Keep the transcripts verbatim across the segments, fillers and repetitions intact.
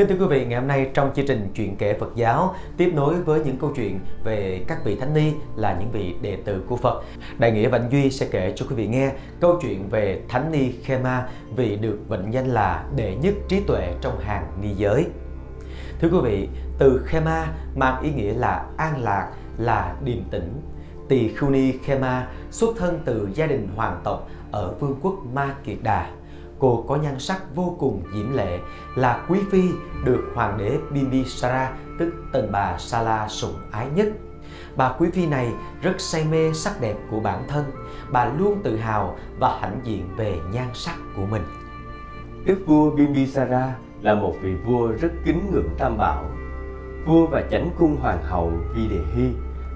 Kính thưa quý vị, ngày hôm nay trong chương trình Chuyện Kể Phật Giáo tiếp nối với những câu chuyện về các vị thánh ni là những vị đệ tử của Phật. Đại nghĩa Văn Duy sẽ kể cho quý vị nghe câu chuyện về thánh ni Khema, vị được mệnh danh là đệ nhất trí tuệ trong hàng ni giới. Thưa quý vị, từ Khema mang ý nghĩa là an lạc, là điềm tĩnh. Tỳ khưu ni Khema xuất thân từ gia đình hoàng tộc ở vương quốc Ma Kiệt Đà. Cô có nhan sắc vô cùng diễm lệ, là quý phi được hoàng đế Bimbisara, tức tên bà Sala, sủng ái nhất. Bà quý phi này rất say mê sắc đẹp của bản thân, bà luôn tự hào và hãnh diện về nhan sắc của mình. Đức vua Bimbisara là một vị vua rất kính ngưỡng Tam Bảo. Vua và chánh cung hoàng hậu Vy Đề Hy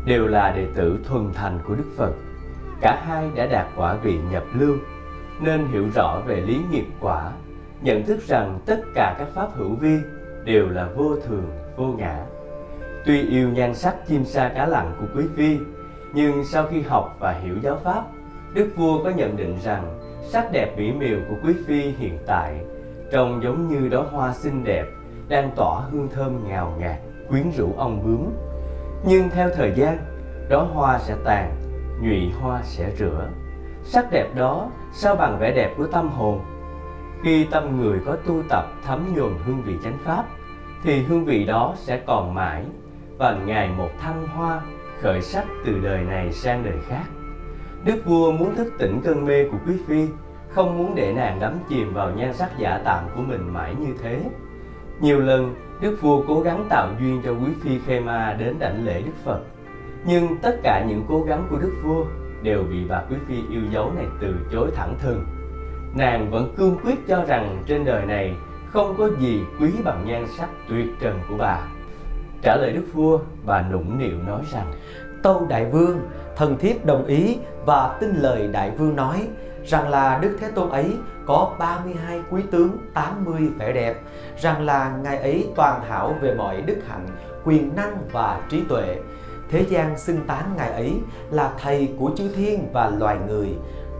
đều là đệ tử thuần thành của Đức Phật. Cả hai đã đạt quả vị nhập lưu, nên hiểu rõ về lý nghiệp quả, nhận thức rằng tất cả các pháp hữu vi đều là vô thường, vô ngã. Tuy yêu nhan sắc chim sa cá lặn của quý phi, nhưng sau khi học và hiểu giáo pháp, Đức Vua có nhận định rằng sắc đẹp mỹ miều của quý phi hiện tại trông giống như đóa hoa xinh đẹp đang tỏa hương thơm ngào ngạt, quyến rũ ong bướm. Nhưng theo thời gian, đóa hoa sẽ tàn, nhụy hoa sẽ rửa. Sắc đẹp đó sao bằng vẻ đẹp của tâm hồn. Khi tâm người có tu tập thấm nhuần hương vị chánh pháp, thì hương vị đó sẽ còn mãi và ngày một thăng hoa, khởi sắc từ đời này sang đời khác. Đức vua muốn thức tỉnh cơn mê của quý phi, không muốn để nàng đắm chìm vào nhan sắc giả tạm của mình mãi như thế. Nhiều lần Đức vua cố gắng tạo duyên cho quý phi Khema đến đảnh lễ Đức Phật, nhưng tất cả những cố gắng của Đức vua đều bị bà quý phi yêu dấu này từ chối thẳng thừng. Nàng vẫn cương quyết cho rằng trên đời này không có gì quý bằng nhan sắc tuyệt trần của bà. Trả lời Đức vua, bà nũng nịu nói rằng: "Tâu Đại Vương, thần thiếp đồng ý và tin lời Đại Vương nói rằng là Đức Thế Tôn ấy có ba mươi hai quý tướng, tám mươi vẻ đẹp, rằng là Ngài ấy toàn hảo về mọi đức hạnh, quyền năng và trí tuệ. Thế gian xưng tán Ngài ấy là Thầy của chư thiên và loài người,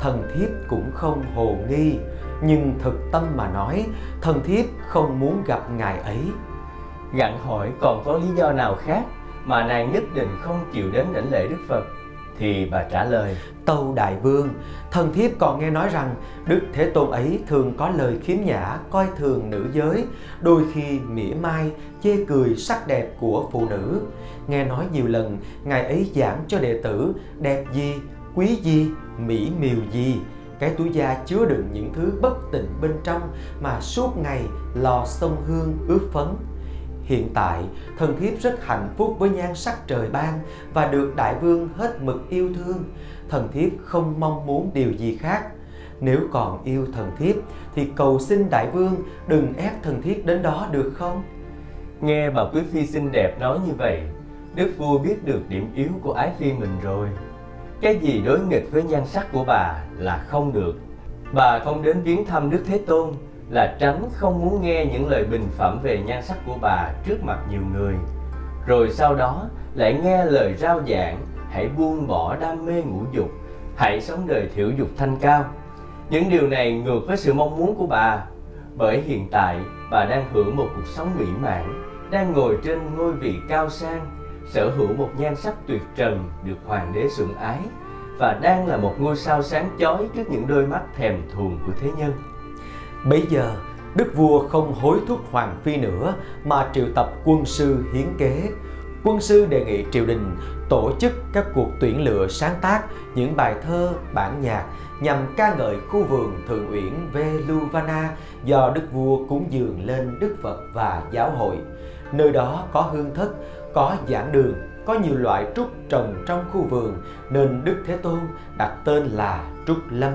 thần thiếp cũng không hồ nghi, nhưng thực tâm mà nói, thần thiếp không muốn gặp Ngài ấy." Gặng hỏi còn có lý do nào khác mà nàng nhất định không chịu đến đảnh lễ Đức Phật, thì bà trả lời: "Tâu Đại Vương, thần thiếp còn nghe nói rằng Đức Thế Tôn ấy thường có lời khiếm nhã, coi thường nữ giới, đôi khi mỉa mai, chê cười sắc đẹp của phụ nữ. Nghe nói nhiều lần Ngài ấy giảng cho đệ tử đẹp gì, quý gì, mỹ miều gì, cái túi da chứa đựng những thứ bất tịnh bên trong mà suốt ngày lò xông hương ướp phấn. Hiện tại, thần thiếp rất hạnh phúc với nhan sắc trời ban và được Đại Vương hết mực yêu thương. Thần thiếp không mong muốn điều gì khác. Nếu còn yêu thần thiếp thì cầu xin Đại Vương đừng ép thần thiếp đến đó được không?" Nghe bà quý phi xinh đẹp nói như vậy, Đức vua biết được điểm yếu của ái phi mình rồi. Cái gì đối nghịch với nhan sắc của bà là không được. Bà không đến viếng thăm Đức Thế Tôn là tránh không muốn nghe những lời bình phẩm về nhan sắc của bà trước mặt nhiều người, rồi sau đó lại nghe lời rao giảng hãy buông bỏ đam mê ngũ dục, hãy sống đời thiểu dục thanh cao. Những điều này ngược với sự mong muốn của bà, bởi hiện tại bà đang hưởng một cuộc sống mỹ mãn, đang ngồi trên ngôi vị cao sang, sở hữu một nhan sắc tuyệt trần được hoàng đế sủng ái, và đang là một ngôi sao sáng chói trước những đôi mắt thèm thuồng của thế nhân. Bây giờ, Đức Vua không hối thúc hoàng phi nữa mà triệu tập quân sư hiến kế. Quân sư đề nghị triều đình tổ chức các cuộc tuyển lựa sáng tác những bài thơ, bản nhạc nhằm ca ngợi khu vườn thượng uyển Veluvana do Đức Vua cúng dường lên Đức Phật và giáo hội. Nơi đó có hương thất, có giảng đường, có nhiều loại trúc trồng trong khu vườn, nên Đức Thế Tôn đặt tên là Trúc Lâm,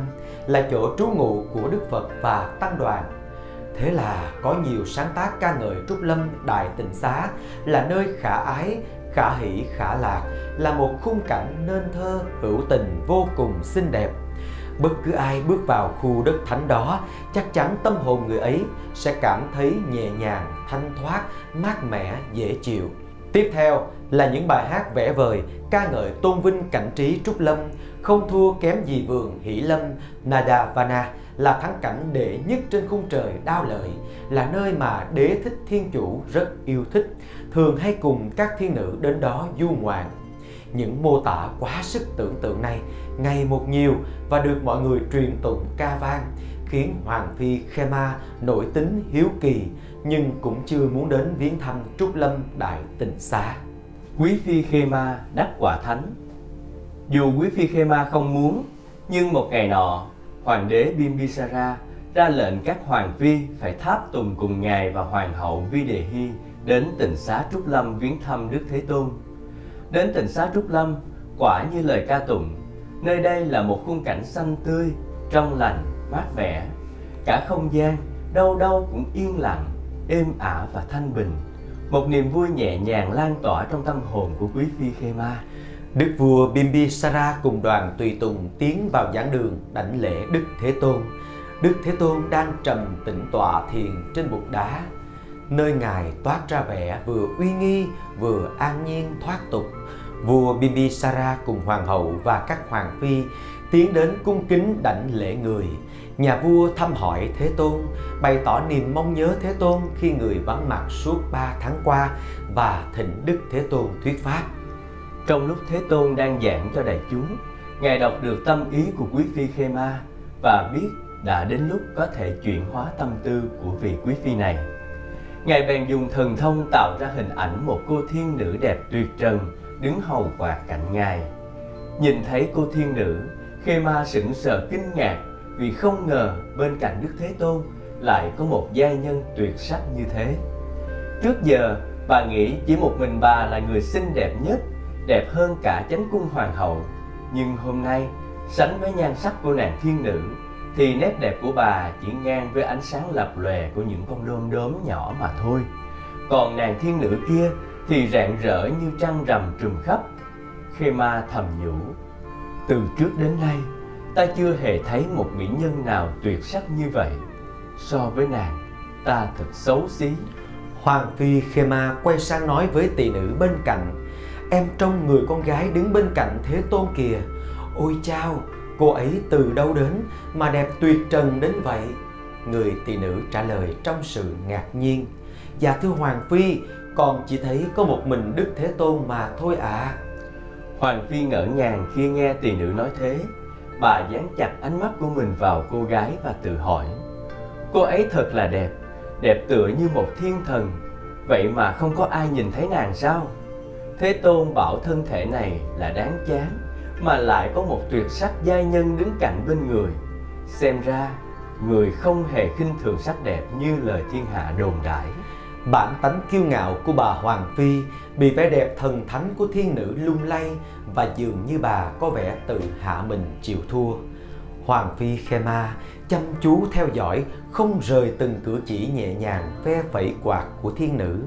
là chỗ trú ngụ của Đức Phật và Tăng đoàn. Thế là có nhiều sáng tác ca ngợi Trúc Lâm Đại Tịnh Xá là nơi khả ái, khả hỷ, khả lạc, là một khung cảnh nên thơ, hữu tình vô cùng xinh đẹp. Bất cứ ai bước vào khu đất thánh đó, chắc chắn tâm hồn người ấy sẽ cảm thấy nhẹ nhàng, thanh thoát, mát mẻ, dễ chịu. Tiếp theo là những bài hát vẽ vời, ca ngợi tôn vinh cảnh trí Trúc Lâm, không thua kém gì vườn Hỷ Lâm Nadavana là thắng cảnh đệ nhất trên khung trời Đao Lợi, là nơi mà Đế Thích Thiên Chủ rất yêu thích, thường hay cùng các thiên nữ đến đó du ngoạn. Những mô tả quá sức tưởng tượng này ngày một nhiều và được mọi người truyền tụng ca vang, khiến Hoàng Phi Khema nổi tính hiếu kỳ nhưng cũng chưa muốn đến viếng thăm Trúc Lâm Đại Tịnh Xá. Quý Phi Khema đắc quả thánh. Dù Quý Phi Khema không muốn, nhưng một ngày nọ, Hoàng đế Bimbisara ra lệnh các hoàng phi phải tháp tùng cùng ngài và Hoàng hậu Vy Đề Hy đến tịnh xá Trúc Lâm viếng thăm Đức Thế Tôn. Đến tịnh xá Trúc Lâm, quả như lời ca tụng, nơi đây là một khung cảnh xanh tươi, trong lành, mát vẻ. Cả không gian, đâu đâu cũng yên lặng, êm ả và thanh bình. Một niềm vui nhẹ nhàng lan tỏa trong tâm hồn của Quý Phi Khema. Đức vua Bimbisara cùng đoàn tùy tùng tiến vào giảng đường đảnh lễ Đức Thế Tôn. Đức Thế Tôn đang trầm tĩnh tọa thiền trên bục đá. Nơi ngài toát ra vẻ vừa uy nghi vừa an nhiên thoát tục. Vua Bimbisara cùng hoàng hậu và các hoàng phi tiến đến cung kính đảnh lễ người. Nhà vua thăm hỏi Thế Tôn, bày tỏ niềm mong nhớ Thế Tôn khi người vắng mặt suốt ba tháng qua, và thỉnh Đức Thế Tôn thuyết pháp. Trong lúc Thế Tôn đang giảng cho đại chúng, ngài đọc được tâm ý của Quý Phi Khema và biết đã đến lúc có thể chuyển hóa tâm tư của vị Quý Phi này. Ngài bèn dùng thần thông tạo ra hình ảnh một cô thiên nữ đẹp tuyệt trần đứng hầu quạt cạnh ngài. Nhìn thấy cô thiên nữ, Khema sững sờ kinh ngạc vì không ngờ bên cạnh Đức Thế Tôn lại có một giai nhân tuyệt sắc như thế. Trước giờ, bà nghĩ chỉ một mình bà là người xinh đẹp nhất, đẹp hơn cả chánh cung hoàng hậu. Nhưng hôm nay, sánh với nhan sắc của nàng thiên nữ, thì nét đẹp của bà chỉ ngang với ánh sáng lập lòe của những con đom đóm nhỏ mà thôi. Còn nàng thiên nữ kia thì rạng rỡ như trăng rằm trùm khắp. Khema thầm nhủ, từ trước đến nay, ta chưa hề thấy một mỹ nhân nào tuyệt sắc như vậy. So với nàng, ta thật xấu xí. Hoàng Phi Khema quay sang nói với tỳ nữ bên cạnh, em trông người con gái đứng bên cạnh Thế Tôn kìa. Ôi chao, cô ấy từ đâu đến mà đẹp tuyệt trần đến vậy? Người tỳ nữ trả lời trong sự ngạc nhiên, dạ thưa Hoàng Phi, còn chỉ thấy có một mình Đức Thế Tôn mà thôi ạ. À. Hoàng Phi ngỡ ngàng khi nghe tỳ nữ nói thế. Bà dán chặt ánh mắt của mình vào cô gái và tự hỏi, cô ấy thật là đẹp, đẹp tựa như một thiên thần, vậy mà không có ai nhìn thấy nàng sao? Thế Tôn bảo thân thể này là đáng chán, mà lại có một tuyệt sắc giai nhân đứng cạnh bên người. Xem ra, người không hề khinh thường sắc đẹp như lời thiên hạ đồn đại. Bản tánh kiêu ngạo của bà Hoàng Phi bị vẻ đẹp thần thánh của thiên nữ lung lay, và dường như bà có vẻ tự hạ mình chịu thua. Hoàng Phi Khema chăm chú theo dõi, không rời từng cử chỉ nhẹ nhàng phe phẩy quạt của thiên nữ.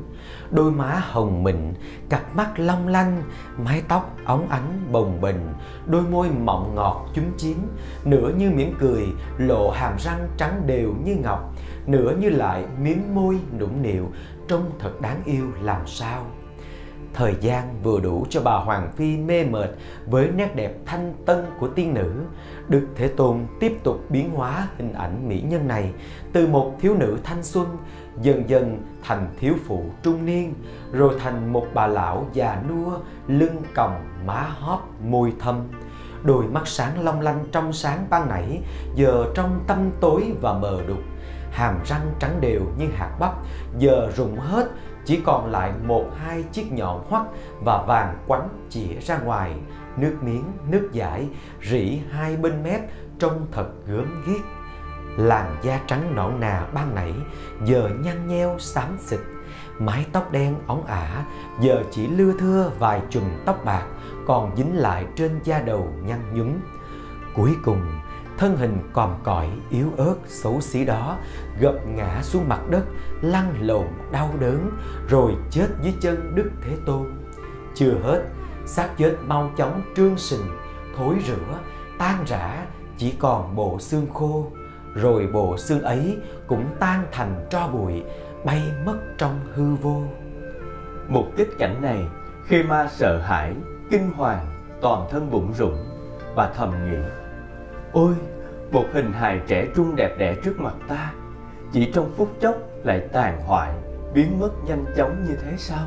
Đôi má hồng mịn, cặp mắt long lanh, mái tóc óng ánh bồng bềnh, đôi môi mọng ngọt chúm chím, nửa như mỉm cười, lộ hàm răng trắng đều như ngọc, nửa như lại miếm môi nũng nịu, trông thật đáng yêu làm sao. Thời gian vừa đủ cho bà Hoàng Phi mê mệt với nét đẹp thanh tân của tiên nữ. Đức Thế Tôn tiếp tục biến hóa hình ảnh mỹ nhân này từ một thiếu nữ thanh xuân, dần dần thành thiếu phụ trung niên, rồi thành một bà lão già nua, lưng còng, má hóp, môi thâm. Đôi mắt sáng long lanh trong sáng ban nãy giờ trong tăm tối và mờ đục, hàm răng trắng đều như hạt bắp giờ rụng hết, chỉ còn lại một hai chiếc nhọn hoắt và vàng quánh chĩa ra ngoài. Nước miếng, nước dãi rỉ hai bên mép trông thật gớm ghiếc. Làn da trắng nõn nà ban nãy giờ nhăn nheo xám xịt, mái tóc đen óng ả giờ chỉ lưa thưa vài chùm tóc bạc còn dính lại trên da đầu nhăn nhúm. Cuối cùng, thân hình còm cõi yếu ớt xấu xí đó gập ngã xuống mặt đất, lăn lộn đau đớn, rồi chết dưới chân Đức Thế Tôn. Chưa hết, xác chết mau chóng trương sình, thối rữa, tan rã, chỉ còn bộ xương khô. Rồi bộ xương ấy cũng tan thành tro bụi, bay mất trong hư vô. Một tích cảnh này, Khema sợ hãi, kinh hoàng, toàn thân bủn rủn và thầm nghĩ, ôi, một hình hài trẻ trung đẹp đẽ trước mặt ta, chỉ trong phút chốc lại tàn hoại, biến mất nhanh chóng như thế sao?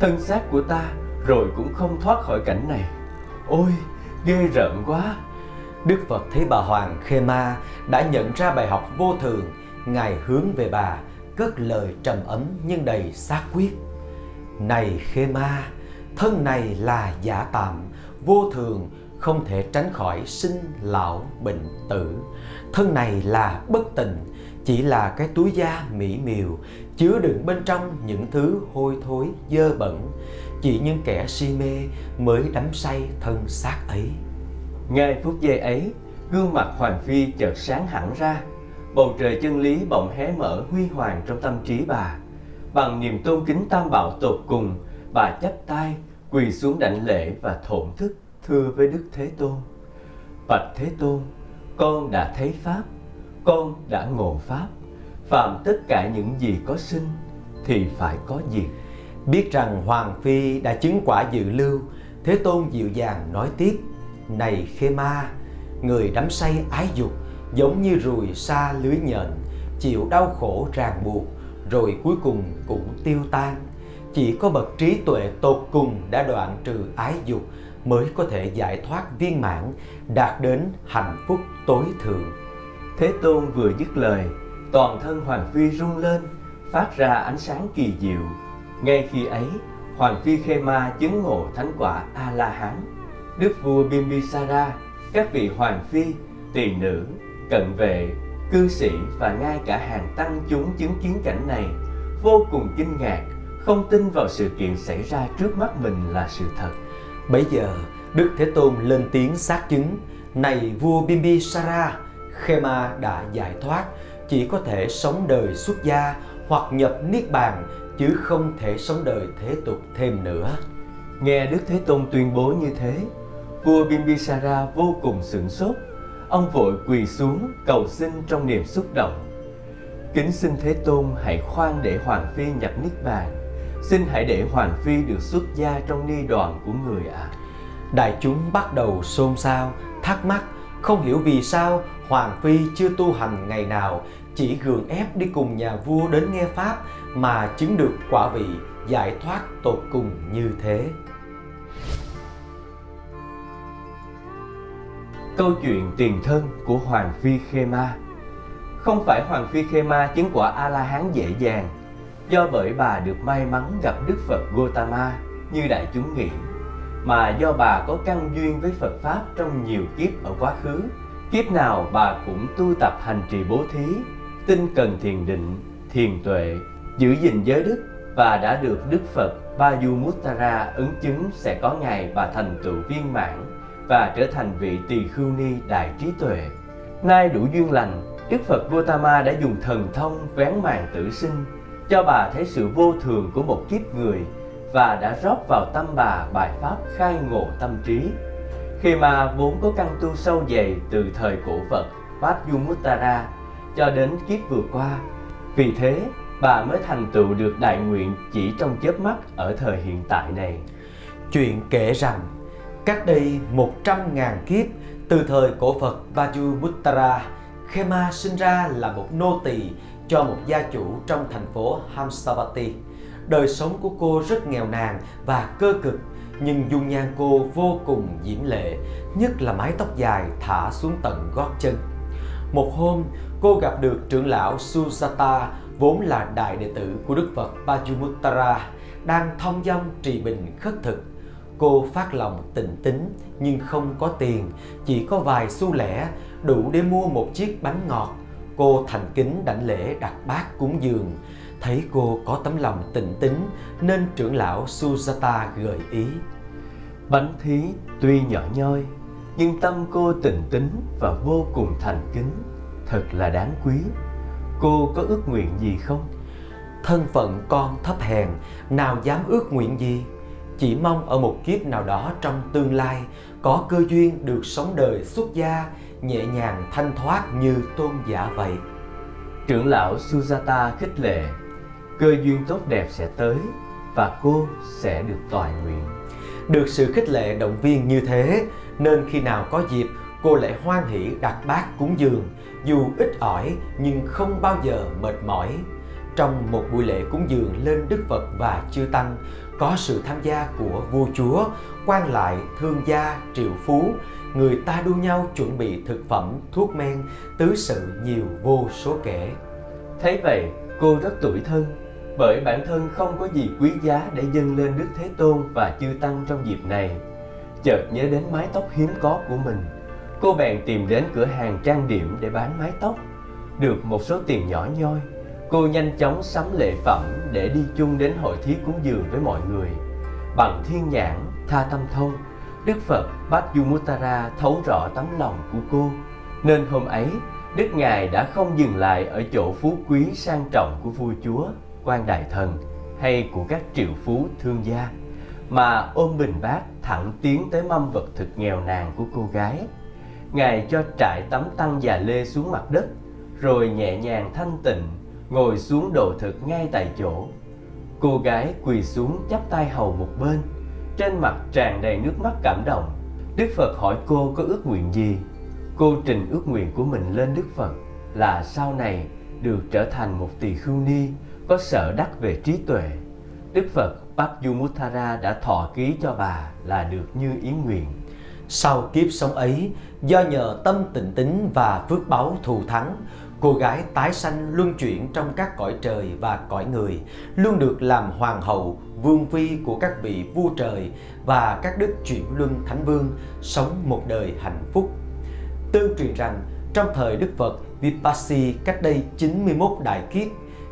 Thân xác của ta rồi cũng không thoát khỏi cảnh này. Ôi, ghê rợn quá! Đức Phật thấy bà Hoàng Khema đã nhận ra bài học vô thường, Ngài hướng về bà, cất lời trầm ấm nhưng đầy xác quyết. Này Khema, thân này là giả tạm, vô thường, không thể tránh khỏi sinh, lão, bệnh, tử. Thân này là bất tịnh, chỉ là cái túi da mỹ miều, chứa đựng bên trong những thứ hôi thối, dơ bẩn. Chỉ những kẻ si mê mới đắm say thân xác ấy. Ngay phút giây ấy, gương mặt Hoàng Phi chợt sáng hẳn ra. Bầu trời chân lý bỗng hé mở huy hoàng trong tâm trí bà. Bằng niềm tôn kính tam bảo tột cùng, bà chắp tay, quỳ xuống đảnh lễ và thổn thức thưa với Đức Thế Tôn: Bạch Thế Tôn, con đã thấy Pháp, con đã ngộ Pháp. Phạm tất cả những gì có sinh thì phải có diệt. Biết rằng Hoàng Phi đã chứng quả dự lưu, Thế Tôn dịu dàng nói tiếp: Này Khema, người đắm say ái dục giống như ruồi sa lưới nhện, chịu đau khổ ràng buộc rồi cuối cùng cũng tiêu tan. Chỉ có bậc trí tuệ tột cùng đã đoạn trừ ái dục mới có thể giải thoát viên mãn, đạt đến hạnh phúc tối thượng. Thế Tôn vừa dứt lời, toàn thân Hoàng Phi rung lên, phát ra ánh sáng kỳ diệu. Ngay khi ấy, Hoàng Phi Khema chứng ngộ thánh quả A-la-hán. Đức vua Bimbisara, các vị Hoàng Phi, tỳ nữ, cận vệ, cư sĩ và ngay cả hàng tăng chúng chứng kiến cảnh này vô cùng kinh ngạc, không tin vào sự kiện xảy ra trước mắt mình là sự thật. Bấy giờ, Đức Thế Tôn lên tiếng xác chứng: Này vua Bimbisara, Khema đã giải thoát, chỉ có thể sống đời xuất gia hoặc nhập niết bàn, chứ không thể sống đời thế tục thêm nữa. Nghe Đức Thế Tôn tuyên bố như thế, vua Bimbisara vô cùng sửng sốt. Ông vội quỳ xuống cầu xin trong niềm xúc động: Kính xin Thế Tôn hãy khoan để Hoàng Phi nhập niết bàn, xin hãy để Hoàng Phi được xuất gia trong ni đoàn của người ạ. À. Đại chúng bắt đầu xôn xao, thắc mắc, không hiểu vì sao Hoàng Phi chưa tu hành ngày nào, chỉ gượng ép đi cùng nhà vua đến nghe Pháp mà chứng được quả vị giải thoát tột cùng như thế. Câu chuyện tiền thân của Hoàng Phi Khema. Không phải Hoàng Phi Khema chứng quả A-la-hán dễ dàng, do bởi bà được may mắn gặp Đức Phật Gautama như đại chúng nghĩ, mà do bà có căn duyên với Phật Pháp trong nhiều kiếp ở quá khứ. Kiếp nào bà cũng tu tập hành trì bố thí, tinh cần thiền định, thiền tuệ, giữ gìn giới đức và đã được Đức Phật Bayumuttara ứng chứng sẽ có ngày bà thành tựu viên mãn và trở thành vị tỳ khưu ni đại trí tuệ. Nay đủ duyên lành, Đức Phật Gautama đã dùng thần thông vén màn tử sinh, cho bà thấy sự vô thường của một kiếp người và đã rót vào tâm bà bài pháp khai ngộ tâm trí. Khema vốn có căn tu sâu dày từ thời cổ Phật Padumuttara cho đến kiếp vừa qua, vì thế bà mới thành tựu được đại nguyện chỉ trong chớp mắt ở thời hiện tại này. Chuyện kể rằng cách đây một trăm nghìn kiếp, từ thời cổ Phật Padumuttara, Khema sinh ra là một nô tỳ cho một gia chủ trong thành phố Hamsavati. Đời sống của cô rất nghèo nàn và cơ cực, nhưng dung nhan cô vô cùng diễm lệ, nhất là mái tóc dài thả xuống tận gót chân. Một hôm, cô gặp được trưởng lão Sujātā, vốn là đại đệ tử của Đức Phật Padumuttara, đang thong dong trì bình khất thực. Cô phát lòng tình tín nhưng không có tiền, chỉ có vài xu lẻ, đủ để mua một chiếc bánh ngọt. Cô thành kính đảnh lễ đặt bát cúng dường. Thấy cô có tấm lòng tịnh tín nên trưởng lão Sujātā gợi ý: Bánh thí tuy nhỏ nhoi nhưng tâm cô tịnh tín và vô cùng thành kính, thật là đáng quý. Cô có ước nguyện gì không? Thân phận con thấp hèn, nào dám ước nguyện gì. Chỉ mong ở một kiếp nào đó trong tương lai có cơ duyên được sống đời xuất gia, nhẹ nhàng thanh thoát như tôn giả vậy. Trưởng lão Sujātā khích lệ: Cơ duyên tốt đẹp sẽ tới và cô sẽ được toại nguyện. Được sự khích lệ động viên như thế nên khi nào có dịp, cô lại hoan hỷ đặt bát cúng dường, dù ít ỏi nhưng không bao giờ mệt mỏi. Trong một buổi lễ cúng dường lên Đức Phật và Chư Tăng, có sự tham gia của vua chúa, quan lại, thương gia, triệu phú, người ta đua nhau chuẩn bị thực phẩm, thuốc men, tứ sự nhiều vô số kể. Thấy vậy, cô rất tủi thân, bởi bản thân không có gì quý giá để dâng lên Đức Thế Tôn và Chư Tăng trong dịp này. Chợt nhớ đến mái tóc hiếm có của mình, cô bèn tìm đến cửa hàng trang điểm để bán mái tóc. Được một số tiền nhỏ nhoi, cô nhanh chóng sắm lễ phẩm để đi chung đến hội thí cúng dường với mọi người. Bằng thiên nhãn, tha tâm thông, Đức Phật Padumuttara thấu rõ tấm lòng của cô, nên hôm ấy Đức Ngài đã không dừng lại ở chỗ phú quý sang trọng của vua chúa, quan đại thần hay của các triệu phú thương gia, mà ôm bình bát thẳng tiến tới mâm vật thực nghèo nàn của cô gái. Ngài cho trải tấm tăng già lê xuống mặt đất, rồi nhẹ nhàng thanh tịnh ngồi xuống độ thực ngay tại chỗ. Cô gái quỳ xuống chắp tay hầu một bên, trên mặt tràn đầy nước mắt cảm động. Đức Phật hỏi cô có ước nguyện gì. Cô trình ước nguyện của mình lên Đức Phật là sau này được trở thành một tỳ khưu ni, có sở đắc về trí tuệ. Đức Phật Padumuttara đã thọ ký cho bà là được như ý nguyện. Sau kiếp sống ấy, do nhờ tâm tịnh tín và phước báu thù thắng, cô gái tái sanh luân chuyển trong các cõi trời và cõi người, luôn được làm hoàng hậu, vương phi của các vị vua trời và các đức chuyển luân thánh vương, sống một đời hạnh phúc. Tương truyền rằng, trong thời Đức Phật Vipassi cách đây chín mươi mốt đại kiếp,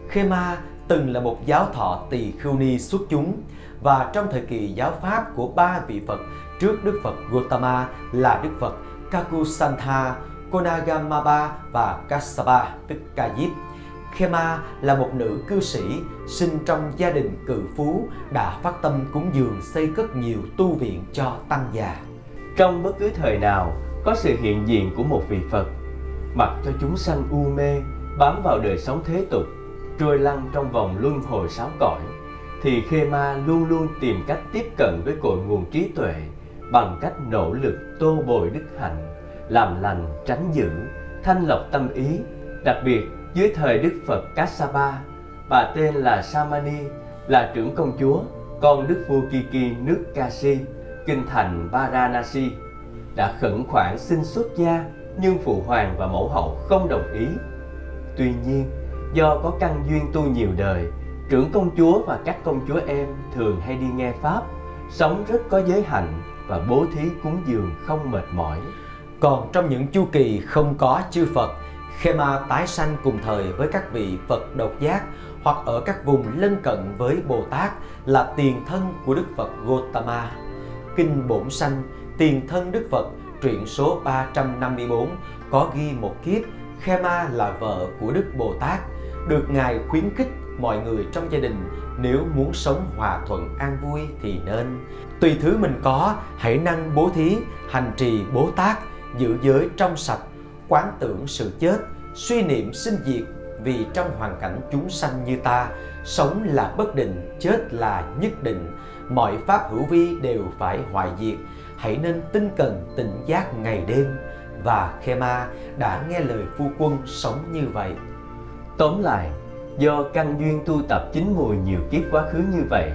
Khema từng là một giáo thọ tỳ khưu ni xuất chúng, và trong thời kỳ giáo pháp của ba vị Phật trước Đức Phật Gautama là Đức Phật Kakusandha, Konagama và Kassapa tức Kayip, Khema là một nữ cư sĩ sinh trong gia đình cự phú, đã phát tâm cúng dường xây cất nhiều tu viện cho tăng già. Trong bất cứ thời nào có sự hiện diện của một vị Phật, mặc cho chúng sanh u mê bám vào đời sống thế tục, trôi lăn trong vòng luân hồi sáu cõi, thì Khema luôn luôn tìm cách tiếp cận với cội nguồn trí tuệ bằng cách nỗ lực tô bồi đức hạnh, làm lành, tránh dữ, thanh lọc tâm ý. Đặc biệt, dưới thời Đức Phật Kassapa, bà tên là Samani, là trưởng công chúa, con Đức vua Kiki nước Kashi, kinh thành Varanasi, đã khẩn khoản xin xuất gia, nhưng phụ hoàng và mẫu hậu không đồng ý. Tuy nhiên, do có căn duyên tu nhiều đời, trưởng công chúa và các công chúa em thường hay đi nghe pháp, sống rất có giới hạnh và bố thí cúng dường không mệt mỏi. Còn trong những chu kỳ không có chư Phật, Khema tái sanh cùng thời với các vị Phật độc giác hoặc ở các vùng lân cận với Bồ Tát là tiền thân của Đức Phật Gautama. Kinh Bổn Sanh, tiền thân Đức Phật, truyện số ba trăm năm mươi bốn có ghi một kiếp Khema là vợ của Đức Bồ Tát, được Ngài khuyến khích mọi người trong gia đình nếu muốn sống hòa thuận an vui thì nên tùy thứ mình có, hãy năng bố thí, hành trì Bố Tát, giữ giới trong sạch, quán tưởng sự chết, suy niệm sinh diệt, vì trong hoàn cảnh chúng sanh như ta, sống là bất định, chết là nhất định, mọi pháp hữu vi đều phải hoại diệt, hãy nên tinh cần tỉnh giác ngày đêm. Và Khema đã nghe lời phu quân sống như vậy. Tóm lại, do căn duyên tu tập chín mùi nhiều kiếp quá khứ như vậy,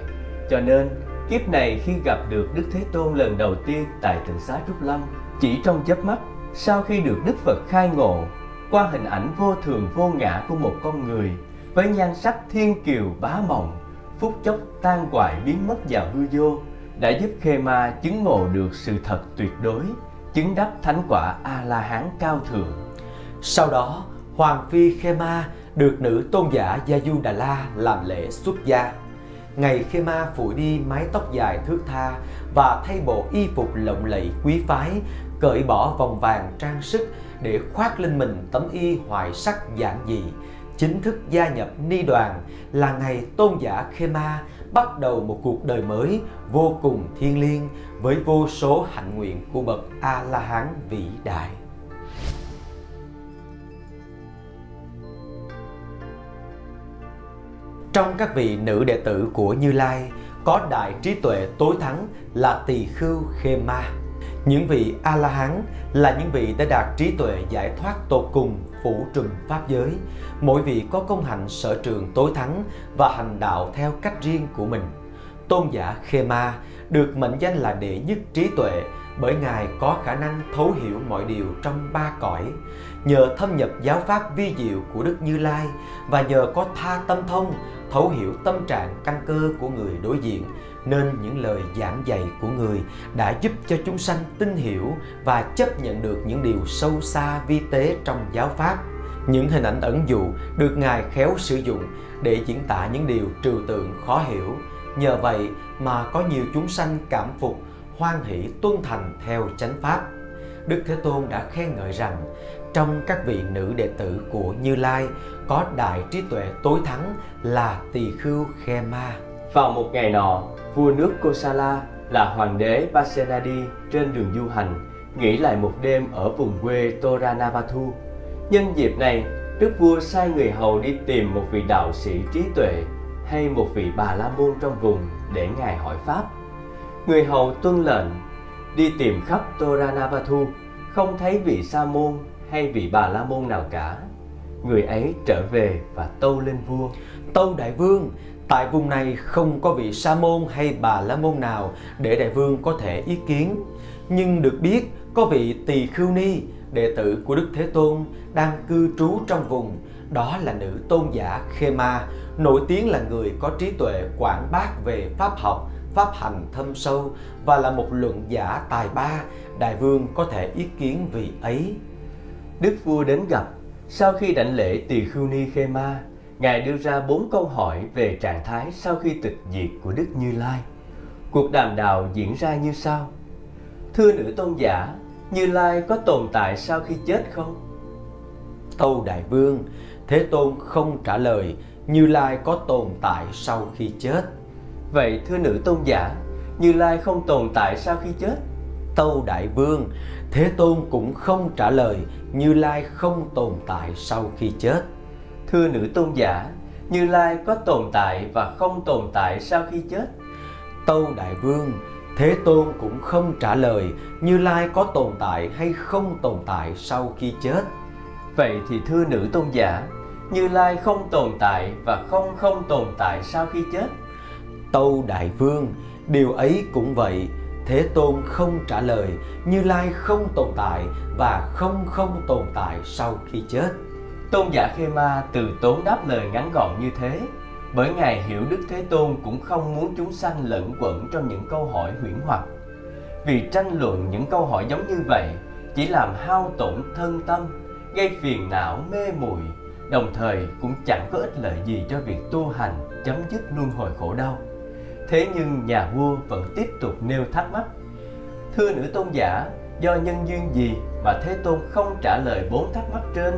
cho nên kiếp này khi gặp được Đức Thế Tôn lần đầu tiên tại tịnh xá Trúc Lâm, chỉ trong chớp mắt, sau khi được Đức Phật khai ngộ qua hình ảnh vô thường vô ngã của một con người với nhan sắc thiên kiều bá mộng, phút chốc tan hoại biến mất vào hư vô, đã giúp Khema chứng ngộ được sự thật tuyệt đối, chứng đắc thánh quả A-la-hán cao thượng. Sau đó, Hoàng Phi Khema được nữ tôn giả Gia-du-đà-la làm lễ xuất gia. Ngày Khema phủ đi mái tóc dài thước tha và thay bộ y phục lộng lẫy quý phái, cởi bỏ vòng vàng trang sức để khoác lên mình tấm y hoại sắc giản dị, chính thức gia nhập ni đoàn là ngày tôn giả Khema bắt đầu một cuộc đời mới vô cùng thiêng liêng với vô số hạnh nguyện của bậc A-la-hán vĩ đại. Trong các vị nữ đệ tử của Như Lai, có đại trí tuệ tối thắng là tỳ khưu Khema. Những vị A-la-hán là những vị đã đạt trí tuệ giải thoát tột cùng phủ trùm pháp giới. Mỗi vị có công hạnh sở trường tối thắng và hành đạo theo cách riêng của mình. Tôn giả Khema được mệnh danh là đệ nhất trí tuệ bởi Ngài có khả năng thấu hiểu mọi điều trong ba cõi. Nhờ thâm nhập giáo pháp vi diệu của Đức Như Lai và nhờ có tha tâm thông, thấu hiểu tâm trạng căn cơ của người đối diện, nên những lời giảng dạy của người đã giúp cho chúng sanh tin hiểu và chấp nhận được những điều sâu xa vi tế trong giáo pháp. Những hình ảnh ẩn dụ được Ngài khéo sử dụng để diễn tả những điều trừu tượng khó hiểu. Nhờ vậy mà có nhiều chúng sanh cảm phục, hoan hỷ tuân thành theo chánh pháp. Đức Thế Tôn đã khen ngợi rằng trong các vị nữ đệ tử của Như Lai có đại trí tuệ tối thắng là Tỳ khưu Khema. Vào một ngày nọ, vua nước Kosala là hoàng đế Pasenadi trên đường du hành, nghỉ lại một đêm ở vùng quê Toranabathu. Nhân dịp này, đức vua sai người hầu đi tìm một vị đạo sĩ trí tuệ hay một vị bà la môn trong vùng để ngài hỏi pháp. Người hầu tuân lệnh, đi tìm khắp Toranabathu, không thấy vị sa môn hay vị bà la môn nào cả. Người ấy trở về và tâu lên vua: Tâu đại vương, tại vùng này không có vị sa môn hay bà la môn nào để đại vương có thể ý kiến. Nhưng được biết có vị Tỳ khưu ni, đệ tử của Đức Thế Tôn, đang cư trú trong vùng. Đó là nữ tôn giả Khema, nổi tiếng là người có trí tuệ quảng bác về pháp học, pháp hành thâm sâu và là một luận giả tài ba. Đại vương có thể ý kiến vị ấy. Đức vua đến gặp. Sau khi đảnh lễ Tỳ khưu ni Khema, ngài đưa ra bốn câu hỏi về trạng thái sau khi tịch diệt của Đức Như Lai. Cuộc đàm đạo diễn ra như sau: Thưa nữ tôn giả, Như Lai có tồn tại sau khi chết không? Tâu đại vương, Thế Tôn không trả lời Như Lai có tồn tại sau khi chết. Vậy thưa nữ tôn giả, Như Lai không tồn tại sau khi chết? Tâu đại vương, Thế Tôn cũng không trả lời Như Lai không tồn tại sau khi chết. Thưa nữ tôn giả, Như Lai có tồn tại và không tồn tại sau khi chết? Tâu đại vương, Thế Tôn cũng không trả lời Như Lai có tồn tại hay không tồn tại sau khi chết. Vậy thì thưa nữ tôn giả, Như Lai không tồn tại và không không tồn tại sau khi chết? Tâu đại vương, điều ấy cũng vậy. Thế Tôn không trả lời Như Lai không tồn tại và không không tồn tại sau khi chết. Tôn giả Khema từ tốn đáp lời ngắn gọn như thế, bởi ngài hiểu Đức Thế Tôn cũng không muốn chúng sanh lẫn quẩn trong những câu hỏi huyễn hoặc. Vì tranh luận những câu hỏi giống như vậy chỉ làm hao tổn thân tâm, gây phiền não mê muội, đồng thời cũng chẳng có ích lợi gì cho việc tu hành chấm dứt luân hồi khổ đau. Thế nhưng nhà vua vẫn tiếp tục nêu thắc mắc: Thưa nữ tôn giả, do nhân duyên gì mà Thế Tôn không trả lời bốn thắc mắc trên?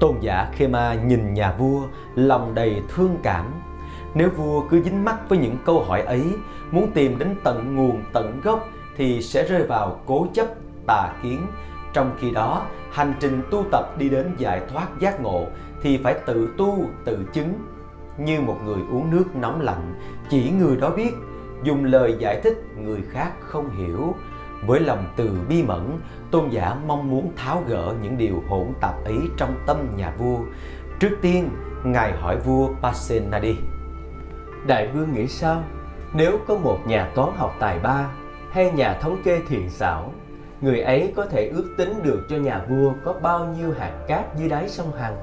Tôn giả Khema nhìn nhà vua, lòng đầy thương cảm. Nếu vua cứ dính mắc với những câu hỏi ấy, muốn tìm đến tận nguồn tận gốc thì sẽ rơi vào cố chấp tà kiến. Trong khi đó, hành trình tu tập đi đến giải thoát giác ngộ thì phải tự tu, tự chứng. Như một người uống nước nóng lạnh, chỉ người đó biết, dùng lời giải thích người khác không hiểu. Với lòng từ bi mẫn, tôn giả mong muốn tháo gỡ những điều hỗn tạp ấy trong tâm nhà vua. Trước tiên, ngài hỏi vua Pasenadi: Đại vương nghĩ sao, nếu có một nhà toán học tài ba hay nhà thống kê thiện xảo, người ấy có thể ước tính được cho nhà vua có bao nhiêu hạt cát dưới đáy sông Hằng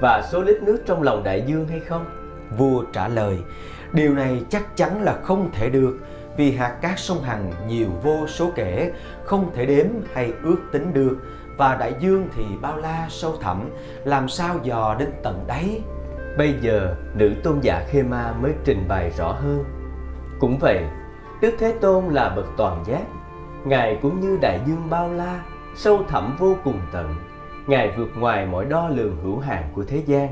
và số lít nước trong lòng đại dương hay không? Vua trả lời: Điều này chắc chắn là không thể được, vì hạt cát sông Hằng nhiều vô số kể, không thể đếm hay ước tính được, và đại dương thì bao la sâu thẳm, làm sao dò đến tận đáy. Bây giờ nữ tôn giả Khema mới trình bày rõ hơn: Cũng vậy, Đức Thế Tôn là bậc toàn giác, ngài cũng như đại dương bao la sâu thẳm vô cùng tận, ngài vượt ngoài mọi đo lường hữu hạn của thế gian.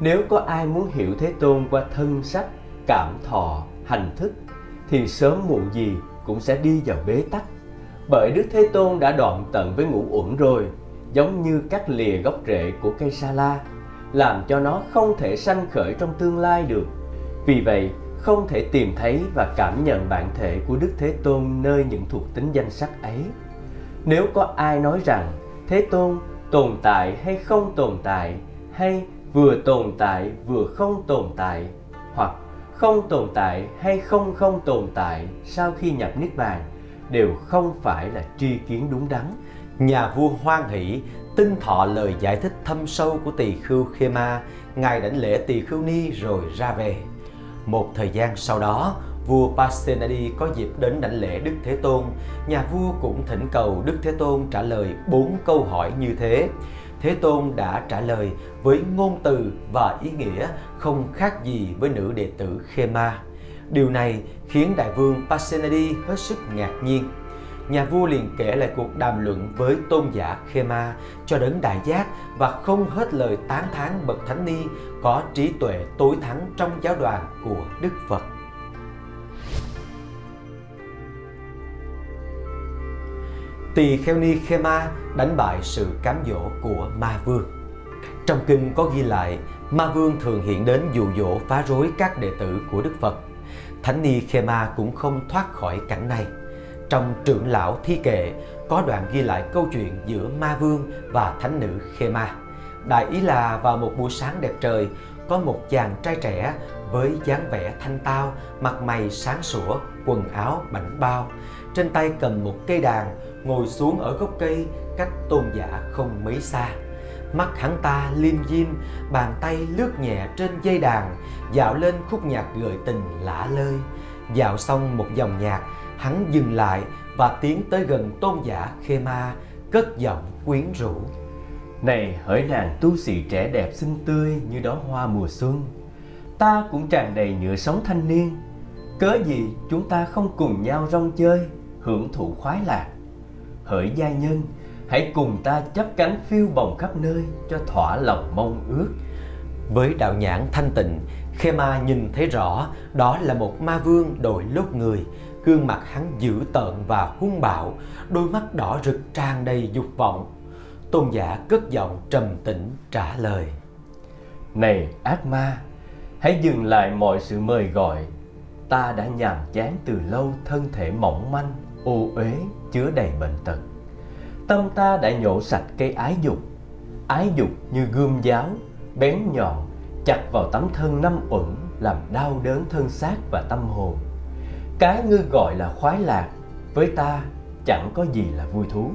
Nếu có ai muốn hiểu Thế Tôn qua thân sắc, cảm thọ, hành thức thì sớm muộn gì cũng sẽ đi vào bế tắc, bởi Đức Thế Tôn đã đoạn tận với ngũ uẩn rồi, giống như cắt lìa gốc rễ của cây Sala, làm cho nó không thể sanh khởi trong tương lai được. Vì vậy, không thể tìm thấy và cảm nhận bản thể của Đức Thế Tôn nơi những thuộc tính danh sắc ấy. Nếu có ai nói rằng Thế Tôn tồn tại hay không tồn tại, hay vừa tồn tại vừa không tồn tại, hoặc không tồn tại hay không không tồn tại sau khi nhập Niết Bàn, đều không phải là tri kiến đúng đắn. Nhà vua hoan hỷ, tinh thọ lời giải thích thâm sâu của Tỳ khưu Khema. Ngài đảnh lễ Tỳ khưu Ni rồi ra về. Một thời gian sau đó, vua Pasenadi có dịp đến đảnh lễ Đức Thế Tôn. Nhà vua cũng thỉnh cầu Đức Thế Tôn trả lời bốn câu hỏi như thế. Thế Tôn đã trả lời với ngôn từ và ý nghĩa không khác gì với nữ đệ tử Khema. Điều này khiến đại vương Pasenadi hết sức ngạc nhiên. Nhà vua liền kể lại cuộc đàm luận với tôn giả Khema cho đến đại giác và không hết lời tán thán bậc thánh ni có trí tuệ tối thắng trong giáo đoàn của Đức Phật. Tỳ kheo ni Khema đánh bại sự cám dỗ của ma vương. Trong kinh có ghi lại, ma vương thường hiện đến dụ dỗ phá rối các đệ tử của Đức Phật. Thánh ni Khema cũng không thoát khỏi cảnh này. Trong Trưởng lão Thi Kệ có đoạn ghi lại câu chuyện giữa ma vương và thánh nữ Khema. Đại ý là vào một buổi sáng đẹp trời, có một chàng trai trẻ với dáng vẻ thanh tao, mặt mày sáng sủa, quần áo bảnh bao, trên tay cầm một cây đàn, ngồi xuống ở gốc cây cách tôn giả không mấy xa. Mắt hắn ta lim dim, bàn tay lướt nhẹ trên dây đàn, dạo lên khúc nhạc gợi tình lả lơi. Dạo xong một dòng nhạc, hắn dừng lại và tiến tới gần tôn giả Khema, cất giọng quyến rũ. Này hỡi nàng tu sĩ trẻ đẹp xinh tươi như đó hoa mùa xuân, ta cũng tràn đầy nhựa sống thanh niên, cớ gì chúng ta không cùng nhau rong chơi, hưởng thụ khoái lạc. Hỡi giai nhân, hãy cùng ta chắp cánh phiêu bồng khắp nơi cho thỏa lòng mong ước. Với đạo nhãn thanh tịnh, Khema nhìn thấy rõ đó là một ma vương đội lốt người. Gương mặt hắn dữ tợn và hung bạo, đôi mắt đỏ rực tràn đầy dục vọng. Tôn giả cất giọng trầm tĩnh trả lời. Này ác ma, hãy dừng lại mọi sự mời gọi. Ta đã nhàm chán từ lâu thân thể mỏng manh, ô uế, chứa đầy bệnh tật. Tâm ta đã nhổ sạch cây ái dục. Ái dục như gươm giáo, bén nhọn, chặt vào tấm thân năm uẩn, làm đau đớn thân xác và tâm hồn. Cái ngươi gọi là khoái lạc, với ta chẳng có gì là vui thú.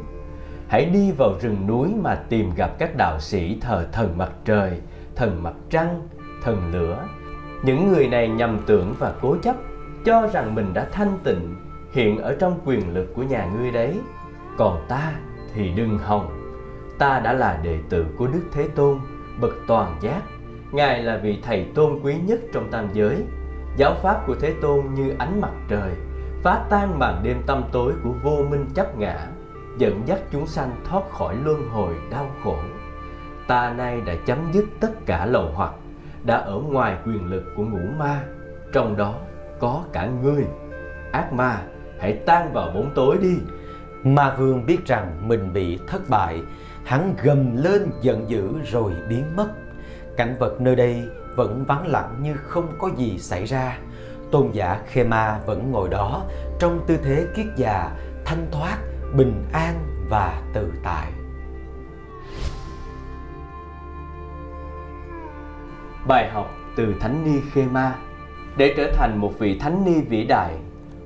Hãy đi vào rừng núi mà tìm gặp các đạo sĩ thờ thần mặt trời, thần mặt trăng, thần lửa. Những người này nhầm tưởng và cố chấp, cho rằng mình đã thanh tịnh, hiện ở trong quyền lực của nhà ngươi đấy. Còn ta thì đừng hòng. Ta đã là đệ tử của Đức Thế Tôn, bậc toàn giác. Ngài là vị thầy tôn quý nhất trong tam giới. Giáo pháp của Thế Tôn như ánh mặt trời, phá tan màn đêm tăm tối của vô minh chấp ngã, dẫn dắt chúng sanh thoát khỏi luân hồi đau khổ. Ta nay đã chấm dứt tất cả lậu hoặc, đã ở ngoài quyền lực của ngũ ma, trong đó có cả ngươi. Ác ma, hãy tan vào bóng tối đi. Ma vương biết rằng mình bị thất bại, hắn gầm lên giận dữ rồi biến mất. Cảnh vật nơi đây vẫn vắng lặng như không có gì xảy ra. Tôn giả Khema vẫn ngồi đó trong tư thế kiết già, thanh thoát, bình an và tự tại. Bài học từ thánh ni Khema. Để trở thành một vị thánh ni vĩ đại,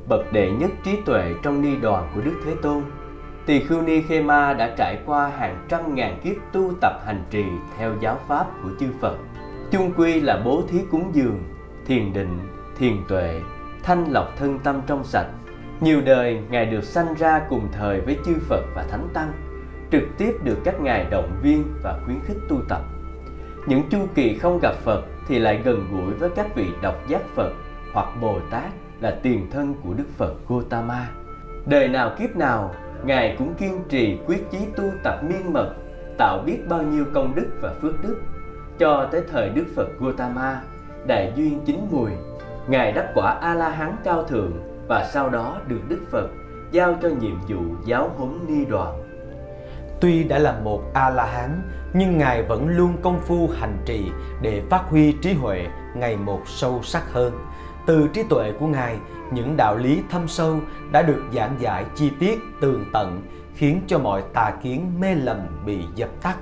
bậc đệ nhất trí tuệ trong ni đoàn của Đức Thế Tôn, Tỳ khưu ni Khema đã trải qua hàng trăm ngàn kiếp tu tập hành trì theo giáo pháp của chư Phật. Chung quy là bố thí cúng dường, thiền định, thiền tuệ, thanh lọc thân tâm trong sạch. Nhiều đời, Ngài được sanh ra cùng thời với chư Phật và Thánh Tăng, trực tiếp được các Ngài động viên và khuyến khích tu tập. Những chu kỳ không gặp Phật thì lại gần gũi với các vị độc giác Phật hoặc Bồ Tát là tiền thân của Đức Phật Gautama. Đời nào kiếp nào, Ngài cũng kiên trì quyết chí tu tập miên mật, tạo biết bao nhiêu công đức và phước đức. Cho tới thời Đức Phật Gautama, đại duyên chín mùi, Ngài đắc quả A-la-hán cao thượng và sau đó được Đức Phật giao cho nhiệm vụ giáo huấn ni đoàn. Tuy đã là một A-la-hán, nhưng Ngài vẫn luôn công phu hành trì để phát huy trí huệ ngày một sâu sắc hơn. Từ trí tuệ của Ngài, những đạo lý thâm sâu đã được giảng giải chi tiết tường tận, khiến cho mọi tà kiến mê lầm bị dập tắt.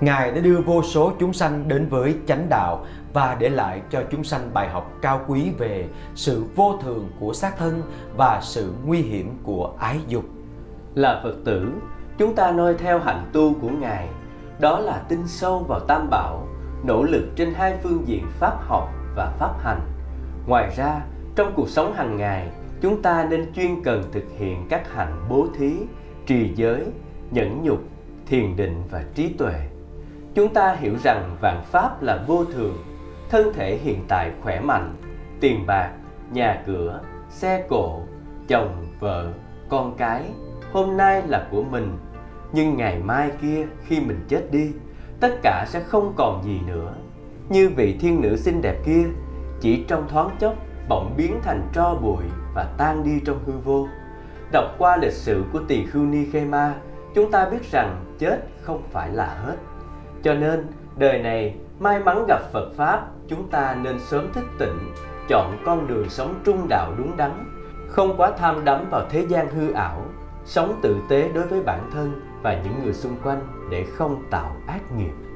Ngài đã đưa vô số chúng sanh đến với chánh đạo và để lại cho chúng sanh bài học cao quý về sự vô thường của xác thân và sự nguy hiểm của ái dục. Là Phật tử, chúng ta noi theo hạnh tu của Ngài, đó là tin sâu vào Tam Bảo, nỗ lực trên hai phương diện pháp học và pháp hành. Ngoài ra, trong cuộc sống hàng ngày, chúng ta nên chuyên cần thực hiện các hạnh bố thí, trì giới, nhẫn nhục, thiền định và trí tuệ. Chúng ta hiểu rằng vạn pháp là vô thường, thân thể hiện tại khỏe mạnh, tiền bạc, nhà cửa, xe cộ, chồng, vợ, con cái, hôm nay là của mình, nhưng ngày mai kia khi mình chết đi, tất cả sẽ không còn gì nữa. Như vị thiên nữ xinh đẹp kia, chỉ trong thoáng chốc bỗng biến thành tro bụi và tan đi trong hư vô. Đọc qua lịch sử của tỳ khưu ni Khema, chúng ta biết rằng chết không phải là hết. Cho nên, đời này may mắn gặp Phật Pháp, chúng ta nên sớm thức tỉnh, chọn con đường sống trung đạo đúng đắn, không quá tham đắm vào thế gian hư ảo, sống tử tế đối với bản thân và những người xung quanh để không tạo ác nghiệp.